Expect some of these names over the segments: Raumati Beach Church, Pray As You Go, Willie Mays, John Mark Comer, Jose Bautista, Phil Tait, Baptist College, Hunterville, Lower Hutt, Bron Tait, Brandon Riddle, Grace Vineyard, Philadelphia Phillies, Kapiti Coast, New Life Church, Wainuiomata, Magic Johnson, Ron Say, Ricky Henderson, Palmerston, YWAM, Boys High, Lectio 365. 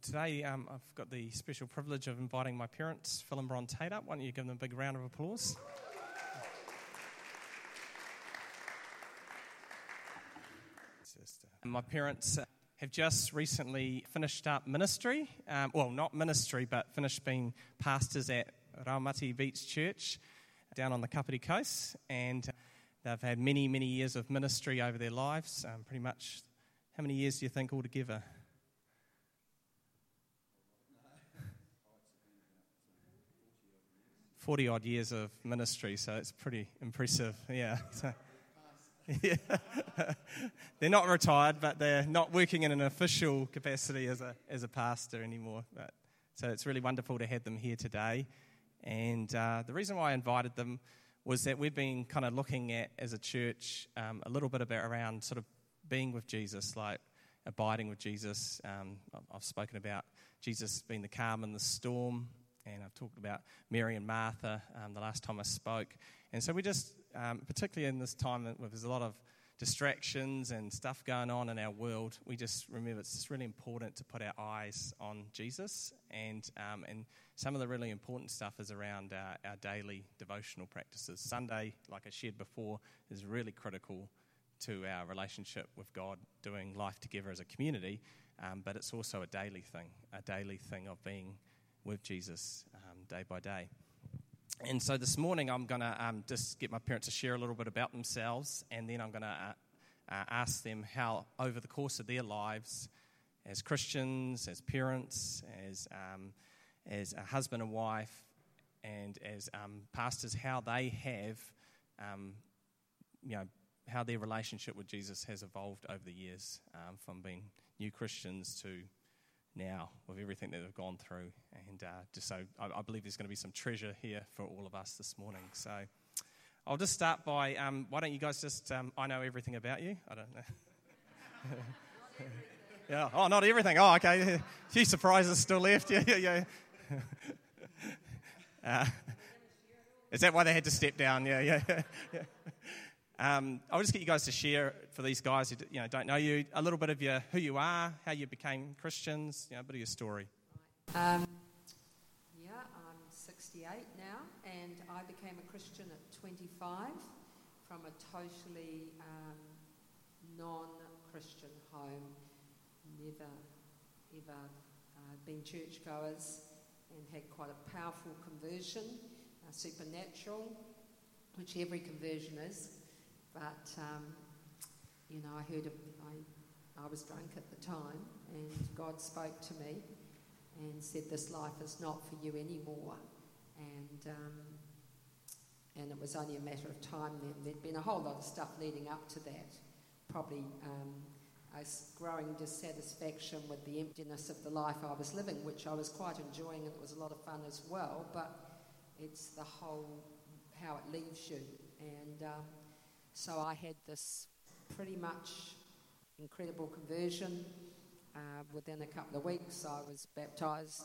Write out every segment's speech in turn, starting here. Today I've got the special privilege of inviting my parents, Phil and Bron Tait, up. Why don't you give them a big round of applause? My parents have just recently finished up ministry. Well, not ministry, but finished being pastors at Raumati Beach Church down on the Kapiti Coast. And they've had many, many years of ministry over their lives. Pretty much, how many years do you think altogether? No. 40-odd years of ministry, so it's pretty impressive, yeah. So, yeah. They're not retired, but they're not working in an official capacity as a pastor anymore. But, so it's really wonderful to have them here today. And the reason why I invited them was that we've been kind of looking at, as a church, a little bit about around sort of being with Jesus, like abiding with Jesus. I've spoken about Jesus being the calm in the storm, and I've talked about Mary and Martha the last time I spoke. And so we just, particularly in this time where there's a lot of distractions and stuff going on in our world, we just remember it's just really important to put our eyes on Jesus, and some of the really important stuff is around our daily devotional practices. Sunday, like I shared before, is really critical to our relationship with God, doing life together as a community, but it's also a daily thing of being with Jesus day by day. And so this morning I'm going to just get my parents to share a little bit about themselves, and then I'm going to ask them how, over the course of their lives, as Christians, as parents, as a husband and wife, and as pastors, how they have, how their relationship with Jesus has evolved over the years, from being new Christians to now, with everything that they've gone through. And just so I believe there's going to be some treasure here for all of us this morning. So I'll just start by, why don't you guys just, I know everything about you. I don't know. Yeah. Oh, not everything. Oh, okay. A few surprises still left. Yeah. Is that why they had to step down? Yeah. I'll just get you guys to share, for these guys who don't know you, a little bit of who you are, how you became Christians, a bit of your story. I'm 68 now, and I became a Christian at 25 from a totally non-Christian home, never, ever been churchgoers, and had quite a powerful conversion, supernatural, which every conversion is. But, I heard, I was drunk at the time, and God spoke to me and said, this life is not for you anymore. And it was only a matter of time then. There'd been a whole lot of stuff leading up to that, probably a growing dissatisfaction with the emptiness of the life I was living, which I was quite enjoying, and it was a lot of fun as well, but it's the whole, how it leaves you. And so I had this pretty much incredible conversion. Within a couple of weeks, I was baptised,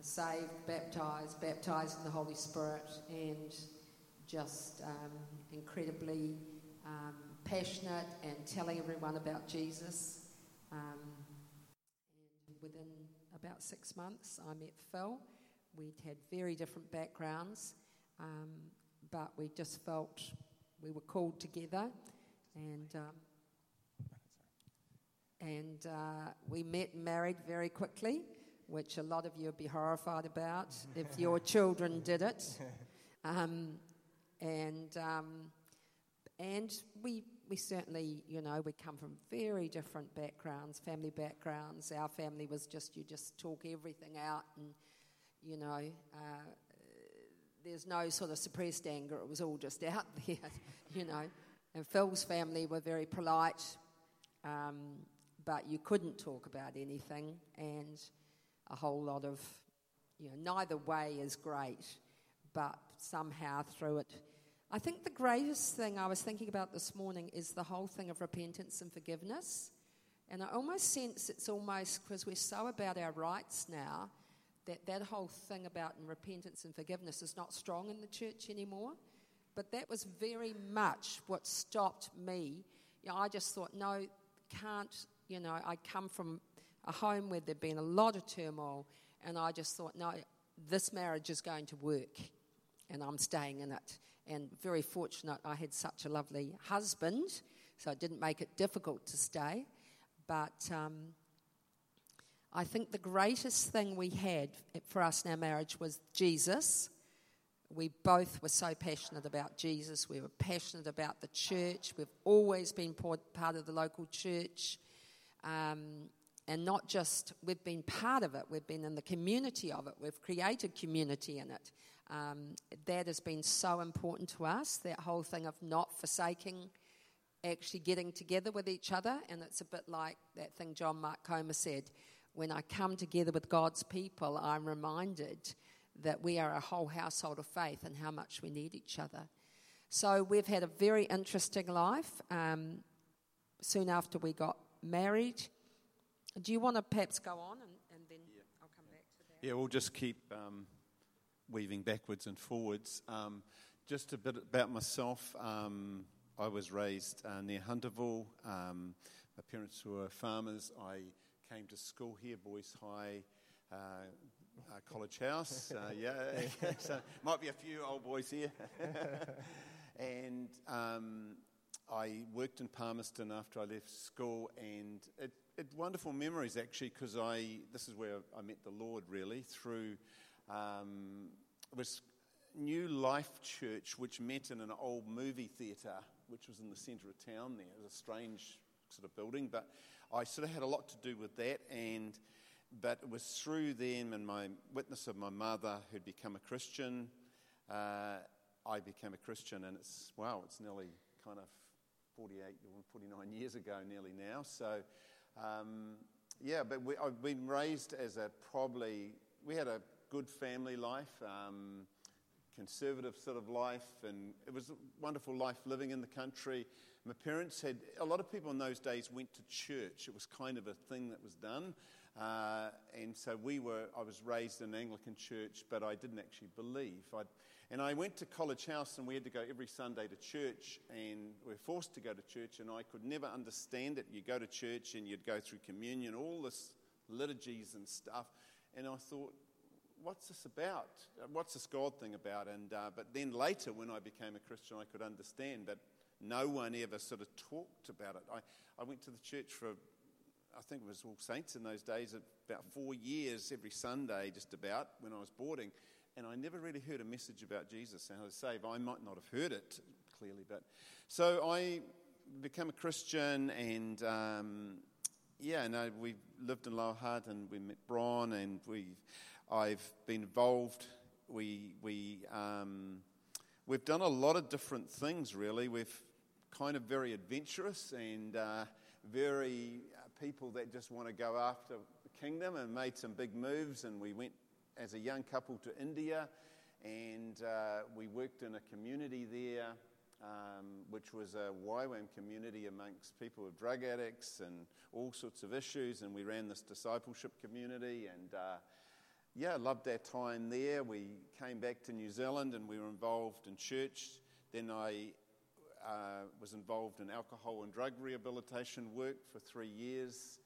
saved, baptised in the Holy Spirit, and just incredibly passionate and telling everyone about Jesus. And within about 6 months, I met Phil. We'd had very different backgrounds, but we just felt we were called together, and we met and married very quickly, which a lot of you would be horrified about if your children did it. And we certainly, we come from very different backgrounds, family backgrounds. Our family was just, you just talk everything out, and, there's no sort of suppressed anger. It was all just out there, And Phil's family were very polite, but you couldn't talk about anything, and a whole lot of, neither way is great, but somehow through it. I think the greatest thing I was thinking about this morning is the whole thing of repentance and forgiveness, and I almost sense it's almost, because we're so about our rights now, that whole thing about repentance and forgiveness is not strong in the church anymore. But that was very much what stopped me. I just thought, I come from a home where there'd been a lot of turmoil, and I just thought, no, this marriage is going to work, and I'm staying in it. And very fortunate, I had such a lovely husband, so it didn't make it difficult to stay. But I think the greatest thing we had for us in our marriage was Jesus. We both were so passionate about Jesus. We were passionate about the church. We've always been part of the local church. And not just we've been part of it, we've been in the community of it. We've created community in it. That has been so important to us, that whole thing of not forsaking, actually getting together with each other. And it's a bit like that thing John Mark Comer said, when I come together with God's people, I'm reminded that we are a whole household of faith and how much we need each other. So we've had a very interesting life. Soon after we got married. Do you want to perhaps go on and then I'll come back to that? Yeah, we'll just keep weaving backwards and forwards. Just a bit about myself. I was raised near Hunterville. My parents were farmers. I came to school here, Boys High, College House. So might be a few old boys here. And I worked in Palmerston after I left school, and it wonderful memories actually, because this is where I met the Lord really, through it was New Life Church, which met in an old movie theatre, which was in the centre of town there. It was a strange sort of building, but I sort of had a lot to do with that. And but it was through them and my witness of my mother, who'd become a Christian, I became a Christian, and it's nearly kind of 49 years ago nearly now. So, but I've been raised as we had a good family life, conservative sort of life, and it was a wonderful life living in the country. My parents had, a lot of people in those days went to church. It was kind of a thing that was done. And so I was raised in an Anglican church, but I didn't actually believe. And I went to College House, and we had to go every Sunday to church, and we were forced to go to church, and I could never understand it. You go to church, and you'd go through communion, all this liturgies and stuff, and I thought, what's this about? What's this God thing about? And but then later, when I became a Christian, I could understand, but no one ever sort of talked about it. I went to the church for, I think it was All Saints in those days, about 4 years every Sunday, just about, when I was boarding. And I never really heard a message about Jesus and how to save. I might not have heard it clearly, but so I became a Christian, and we lived in Lower Hutt, and we met Bron, and I've been involved. We've done a lot of different things really. We've kind of very adventurous and very people that just want to go after the kingdom, and made some big moves, and we went as a young couple to India, and we worked in a community there, which was a YWAM community amongst people with drug addicts and all sorts of issues, and we ran this discipleship community, and loved our time there. We came back to New Zealand, and we were involved in church. Then I was involved in alcohol and drug rehabilitation work for 3 years.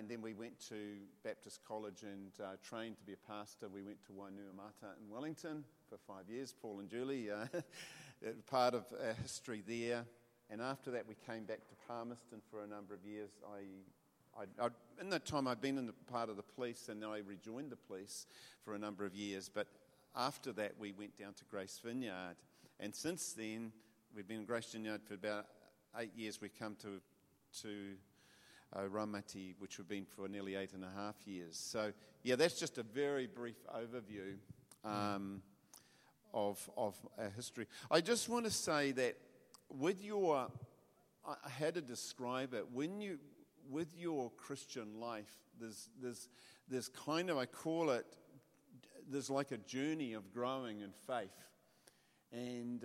And then we went to Baptist College and trained to be a pastor. We went to Wainuiomata in Wellington for 5 years, Paul and Julie, part of our history there. And after that, we came back to Palmerston for a number of years. In that time, I'd been in the part of the police, and then I rejoined the police for a number of years. But after that, we went down to Grace Vineyard. And since then, we've been in Grace Vineyard for about 8 years. We've come to Raumati, which we've been for nearly 8.5 years. So, that's just a very brief overview of our history. I just want to say that how to describe it, with your Christian life, there's kind of, I call it, there's like a journey of growing in faith. And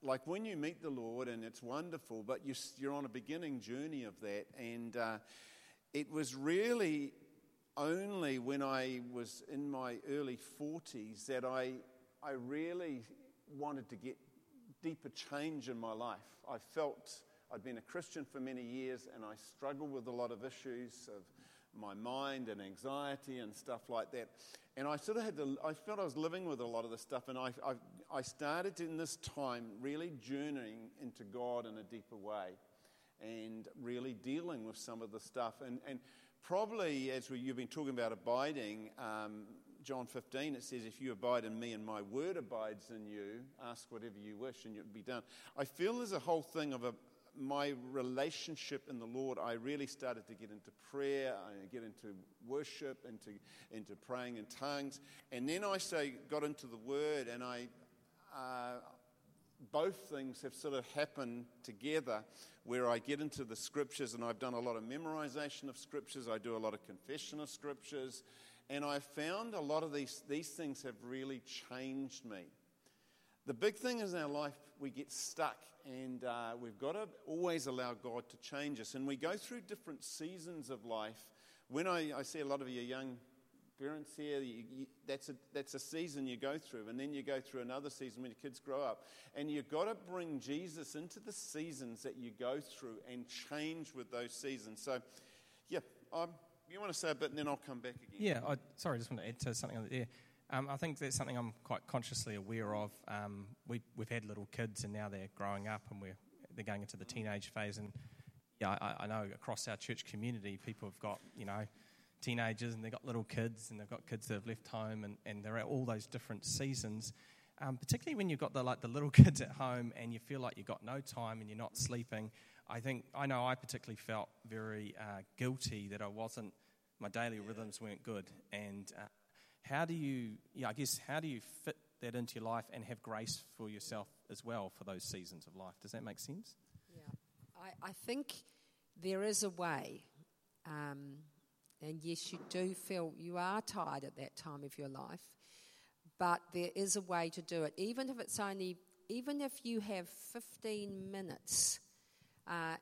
like when you meet the Lord, and it's wonderful, but you're on a beginning journey of that. And it was really only when I was in my early 40s that I really wanted to get deeper change in my life. I felt I'd been a Christian for many years, and I struggled with a lot of issues of my mind and anxiety and stuff like that. And I sort of had to, I felt I was living with a lot of this stuff, and I started in this time really journeying into God in a deeper way and really dealing with some of the stuff. And probably, as you've been talking about abiding, John 15, it says, if you abide in me and my word abides in you, ask whatever you wish and it'll be done. I feel there's a whole thing of my relationship in the Lord. I really started to get into prayer, I get into worship, into praying in tongues. And then I got into the word, and both things have sort of happened together, where I get into the scriptures, and I've done a lot of memorization of scriptures, I do a lot of confession of scriptures, and I found a lot of these things have really changed me. The big thing is in our life, we get stuck, and we've got to always allow God to change us. And we go through different seasons of life. When I see a lot of your young parents here, that's a season you go through, and then you go through another season when your kids grow up. And you've got to bring Jesus into the seasons that you go through and change with those seasons. So, yeah, you want to say a bit, and then I'll come back again. Yeah, I just want to add to something on there. I think that's something I'm quite consciously aware of. We've had little kids, and now they're growing up, and they're going into the teenage phase. And yeah, I know across our church community, people have got teenagers, and they've got little kids, and they've got kids that have left home, and there are all those different seasons. Particularly when you've got the little kids at home, and you feel like you've got no time, and you're not sleeping. I particularly felt very guilty that I wasn't. My daily rhythms weren't good, and. How do you fit that into your life and have grace for yourself as well for those seasons of life? Does that make sense? Yeah. I think there is a way. And yes, you do feel you are tired at that time of your life. But there is a way to do it. Even if you have 15 minutes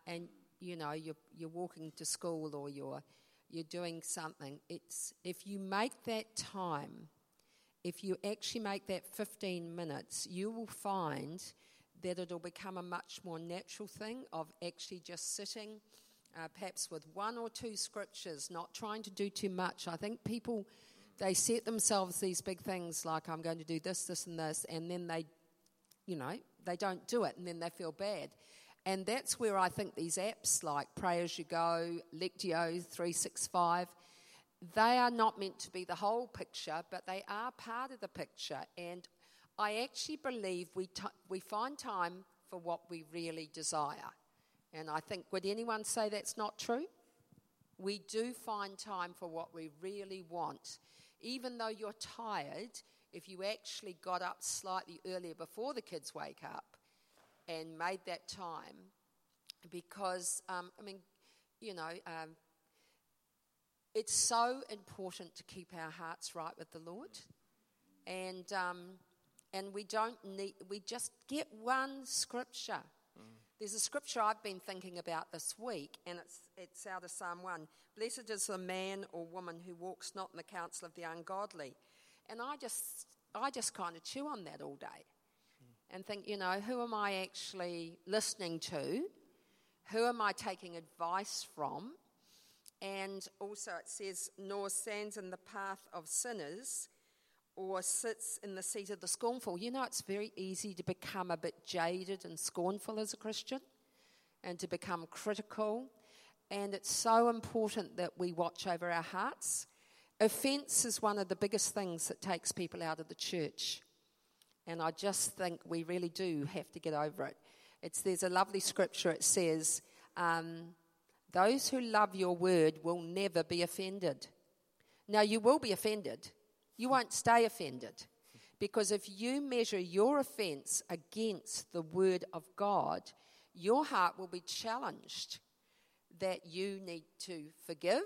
and, you're walking to school or you're doing something, it's if you make that time, if you actually make that 15 minutes, you will find that it'll become a much more natural thing of actually just sitting, perhaps with one or two scriptures, not trying to do too much. I think people, they set themselves these big things like, I'm going to do this, this and this, and then they, they don't do it, and then they feel bad. And that's where I think these apps like Pray As You Go, Lectio 365, they are not meant to be the whole picture, but they are part of the picture. And I actually believe we find time for what we really desire. And I think, would anyone say that's not true? We do find time for what we really want. Even though you're tired, if you actually got up slightly earlier before the kids wake up, and made that time, because, it's so important to keep our hearts right with the Lord, and we just get one scripture. Mm. There's a scripture I've been thinking about this week, and it's out of Psalm 1. Blessed is the man or woman who walks not in the counsel of the ungodly, and I just kind of chew on that all day. And think, who am I actually listening to? Who am I taking advice from? And also it says, nor stands in the path of sinners or sits in the seat of the scornful. It's very easy to become a bit jaded and scornful as a Christian and to become critical. And it's so important that we watch over our hearts. Offense is one of the biggest things that takes people out of the church. And I just think we really do have to get over it. There's a lovely scripture. It says, those who love your word will never be offended. Now, you will be offended. You won't stay offended. Because if you measure your offense against the word of God, your heart will be challenged that you need to forgive,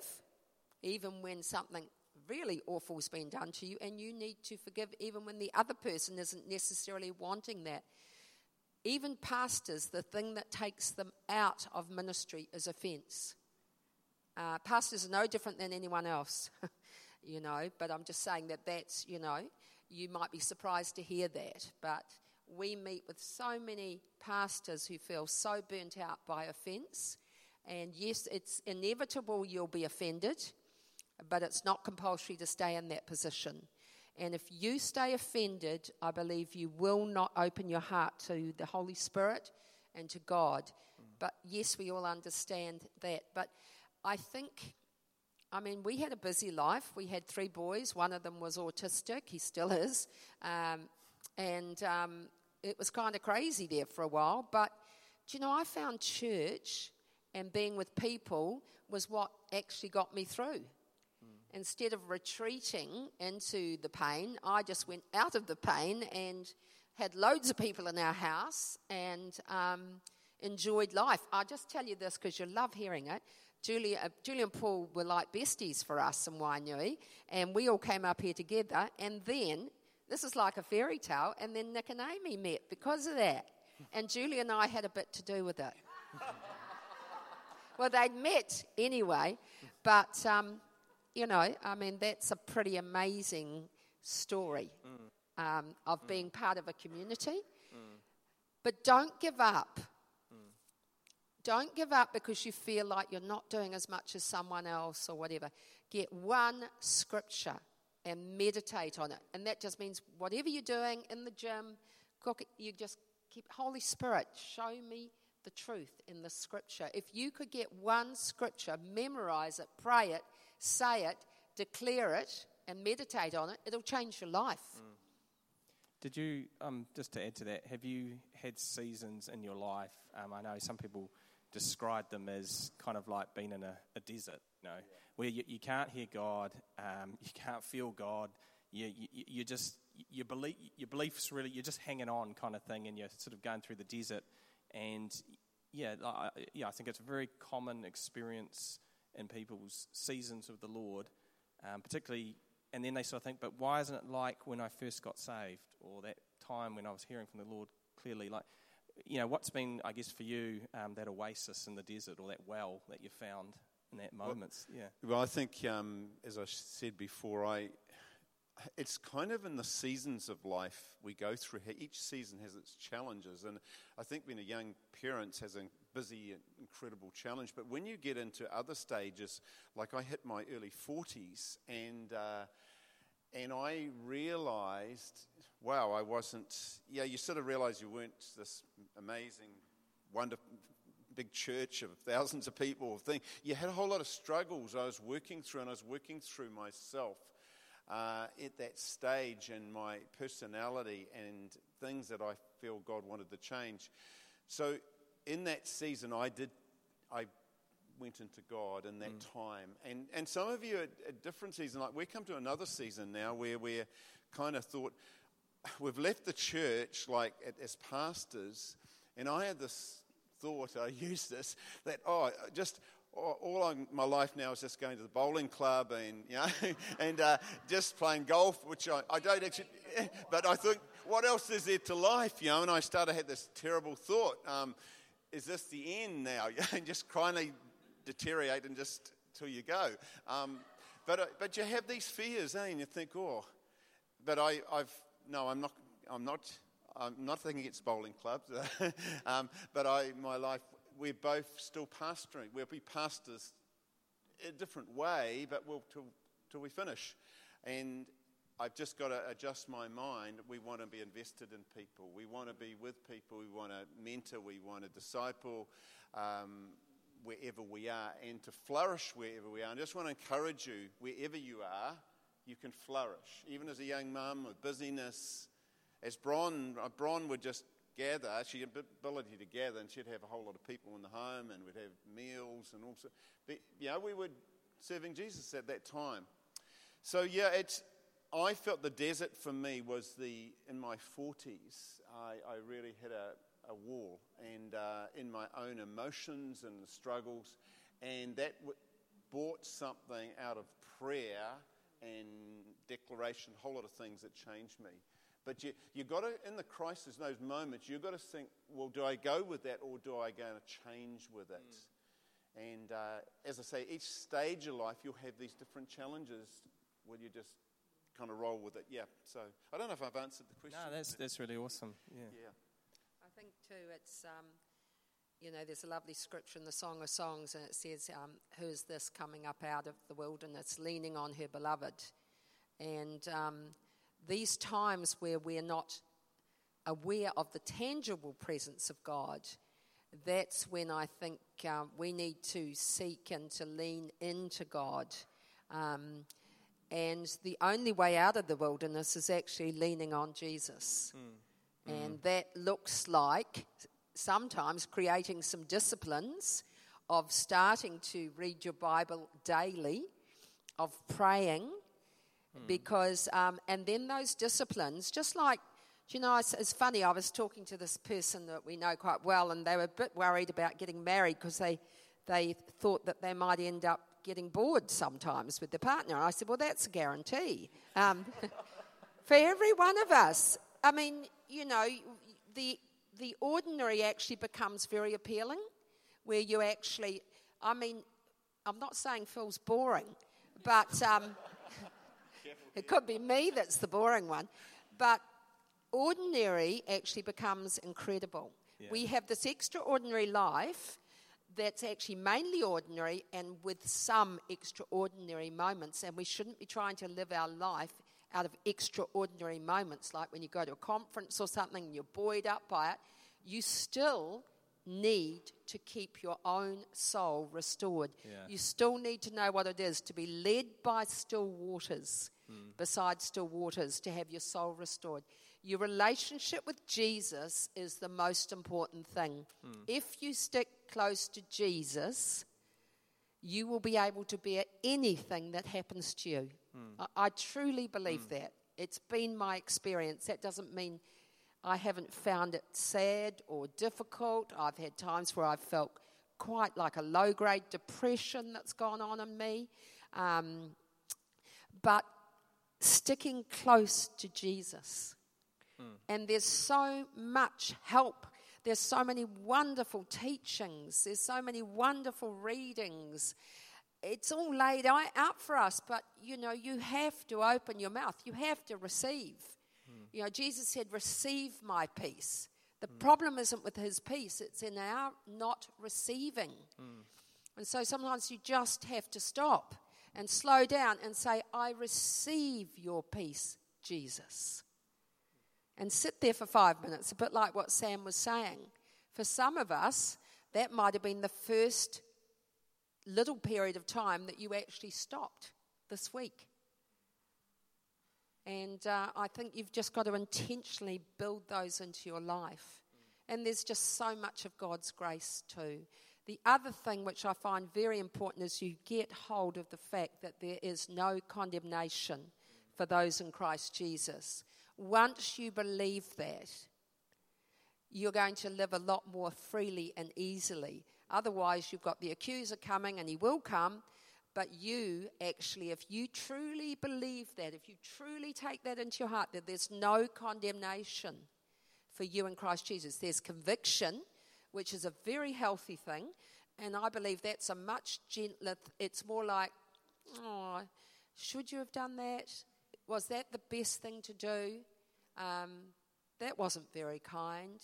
even when something really awful's been done to you, and you need to forgive even when the other person isn't necessarily wanting that. Even pastors, the thing that takes them out of ministry is offense. Pastors are no different than anyone else, but I'm just saying that's, you might be surprised to hear that, but we meet with so many pastors who feel so burnt out by offense, and yes, it's inevitable you'll be offended. but it's not compulsory to stay in that position. And if you stay offended, I believe you will not open your heart to the Holy Spirit and to God. Mm. But yes, we all understand that. But I think, I mean, we had a busy life. We had 3 boys. One of them was autistic. He still is. And it was kind of crazy there for a while. But, do you know, I found church and being with people was what actually got me through. Instead of retreating into the pain, I just went out of the pain and had loads of people in our house and enjoyed life. I'll just tell you this because you love hearing it. Julie and Paul were like besties for us in Wainui, and we all came up here together. And then, this is like a fairy tale, and then Nick and Amy met because of that. And Julie and I had a bit to do with it. Well, they'd met anyway, but... you know, I mean, that's a pretty amazing story of being part of a community. Mm. But don't give up. Mm. Don't give up because you feel like you're not doing as much as someone else or whatever. Get one scripture and meditate on it. And that just means whatever you're doing in the gym, cook it, you just keep, Holy Spirit, show me the truth in the scripture. If you could get one scripture, memorize it, pray it, say it, declare it, and meditate on it, it'll change your life. Mm. Did you, just to add to that, have you had seasons in your life, I know some people describe them as kind of like being in a desert, you know, where you can't hear God, you can't feel God, you just, your belief's really, you're just hanging on kind of thing, and you're sort of going through the desert, and I think it's a very common experience in people's seasons with the Lord, particularly, and then they sort of think, but why isn't it like when I first got saved, or that time when I was hearing from the Lord clearly? Like, you know, what's been, I guess, for you, that oasis in the desert, or that well that you found in that moment? Well, I think, as I said before, it's kind of in the seasons of life we go through. Each season has its challenges, and I think being a young parent has a busy, incredible challenge. But when you get into other stages, like I hit my early 40s, and I realised, wow, I wasn't. Yeah, you sort of realise you weren't this amazing, wonderful, big church of thousands of people or thing. You had a whole lot of struggles I was working through, and I was working through myself. At that stage in my personality and things that I feel God wanted to change. So in that season, I went into God in that time. And some of you at a different season, like we come to another season now where we're kind of thought, we've left the church like as pastors, and I had this thought, I used this, that, all my life now is just going to the bowling club and, you know, and just playing golf, which I don't actually, but I think, what else is there to life, you know? And I started to have this terrible thought, is this the end now? And just kindly deteriorate and just till you go. But you have these fears, eh? And you think, I'm nothing against bowling clubs, but my life. We're both still pastoring. We'll be pastors a different way, but we'll till we finish. And I've just got to adjust my mind. We want to be invested in people. We want to be with people. We want to mentor. We want to disciple wherever we are, and to flourish wherever we are. And I just want to encourage you, wherever you are, you can flourish. Even as a young mum with busyness, as Bron would just gather, she had the ability to gather, and she'd have a whole lot of people in the home, and we'd have meals and all sorts. But, you know, we were serving Jesus at that time. So, I felt the desert for me was in my 40s, I really hit a wall, and in my own emotions and the struggles, and that brought something out of prayer and declaration, a whole lot of things that changed me. But you got to, in the crisis, in those moments, you've got to think, well, do I go with that, or do I go and change with it? Mm. And as I say, each stage of life, you'll have these different challenges where you just kind of roll with it. Yeah, so I don't know if I've answered the question. No, that's really awesome. Yeah. I think, too, it's You know, there's a lovely scripture in the Song of Songs, and it says, who is this coming up out of the wilderness, leaning on her beloved? And these times where we're not aware of the tangible presence of God, that's when I think we need to seek and to lean into God. And the only way out of the wilderness is actually leaning on Jesus. Mm. And that looks like sometimes creating some disciplines of starting to read your Bible daily, of praying, because, and then those disciplines, just like, you know, it's funny, I was talking to this person that we know quite well, and they were a bit worried about getting married because they thought that they might end up getting bored sometimes with their partner. And I said, well, that's a guarantee for every one of us. I mean, you know, the ordinary actually becomes very appealing, where you actually, I mean, I'm not saying Phil's boring, but it could be me that's the boring one, but ordinary actually becomes incredible. Yeah. We have this extraordinary life that's actually mainly ordinary and with some extraordinary moments, and we shouldn't be trying to live our life out of extraordinary moments, like when you go to a conference or something and you're buoyed up by it. You still need to keep your own soul restored. Yeah. You still need to know what it is to be led by still waters, beside still waters, to have your soul restored. Your relationship with Jesus is the most important thing. If you stick close to Jesus, you will be able to bear anything that happens to you. I truly believe that. It's been my experience. That doesn't mean I haven't found it sad or difficult. I've had times where I've felt quite like a low-grade depression that's gone on in me. But sticking close to Jesus. And there's so much help. There's so many wonderful teachings. There's so many wonderful readings. It's all laid out for us, but, you know, you have to open your mouth. You have to receive. You know, Jesus said, receive my peace. The problem isn't with his peace. It's in our not receiving. And so sometimes you just have to stop and slow down and say, I receive your peace, Jesus. And sit there for 5 minutes, a bit like what Sam was saying. For some of us, that might have been the first little period of time that you actually stopped this week. And I think you've just got to intentionally build those into your life. And there's just so much of God's grace too. The other thing which I find very important is you get hold of the fact that there is no condemnation for those in Christ Jesus. Once you believe that, you're going to live a lot more freely and easily. Otherwise, you've got the accuser coming, and he will come. But you actually, if you truly believe that, if you truly take that into your heart, that there's no condemnation for you in Christ Jesus. There's conviction, which is a very healthy thing. And I believe that's a much gentler, it's more like, oh, should you have done that? Was that the best thing to do? That wasn't very kind.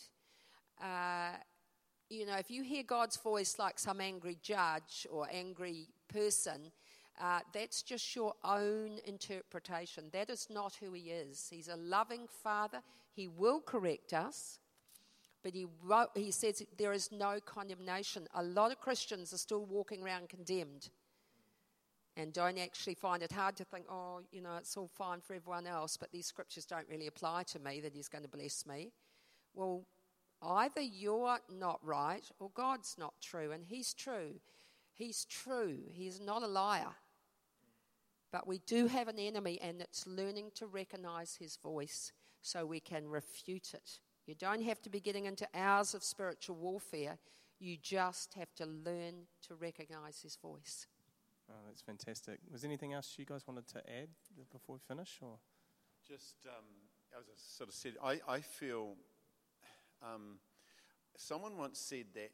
You know, if you hear God's voice like some angry judge or angry person, that's just your own interpretation. That is not who he is. He's a loving father. He will correct us, but he says there is no condemnation. A lot of Christians are still walking around condemned and don't actually find it hard to think, oh, you know, it's all fine for everyone else, but these scriptures don't really apply to me, that he's going to bless me. Well, either you're not right or God's not true, and he's true. He's true. He's not a liar. But we do have an enemy, and it's learning to recognize his voice so we can refute it. You don't have to be getting into hours of spiritual warfare. You just have to learn to recognize his voice. Oh, that's fantastic. Was there anything else you guys wanted to add before we finish? Or just, as I sort of said, I feel someone once said that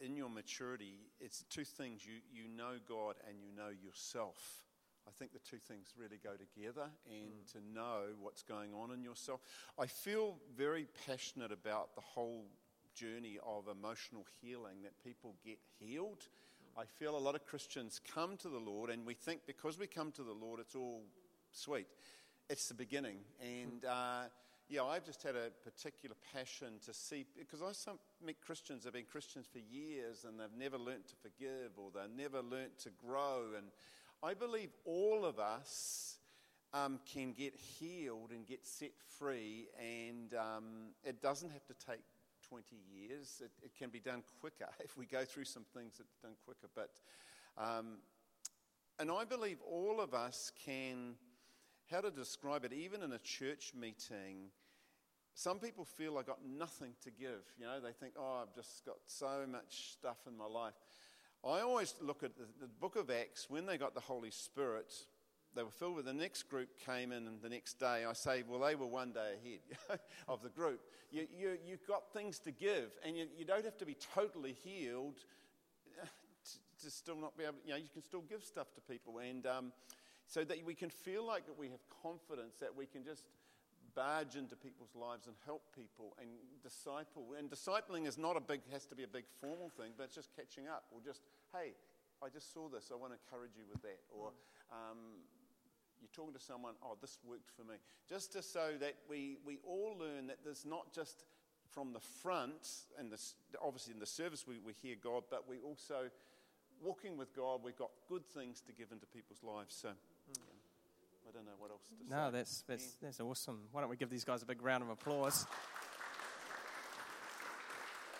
in your maturity, it's two things. You know God and you know yourself. I think the two things really go together, and to know what's going on in yourself. I feel very passionate about the whole journey of emotional healing, that people get healed. I feel a lot of Christians come to the Lord and we think because we come to the Lord, it's all sweet. It's the beginning. And I've just had a particular passion to see, because I meet Christians that have been Christians for years and they've never learnt to forgive or they've never learnt to grow. And I believe all of us can get healed and get set free, and it doesn't have to take 20 years. It can be done quicker if we go through some things that's done quicker. But and I believe all of us can, how to describe it, even in a church meeting, some people feel I got nothing to give. You know, they think, oh, I've just got so much stuff in my life. I always look at the book of Acts, when they got the Holy Spirit, they were filled with, the next group came in the next day. I say, well, they were one day ahead of the group. You've got things to give, and you don't have to be totally healed to still not be able, you can still give stuff to people. And so that we can feel like that we have confidence that we can just barge into people's lives and help people and disciple. And discipling is not has to be a big formal thing, but it's just catching up, or just, hey, I just saw this, I want to encourage you with that, or you're talking to someone, oh, this worked for me. Just to so that we all learn that there's not just from the front, and obviously in the service we hear God, but we also, walking with God, we've got good things to give into people's lives. So I don't know what else to say. No, that's awesome. Why don't we give these guys a big round of applause?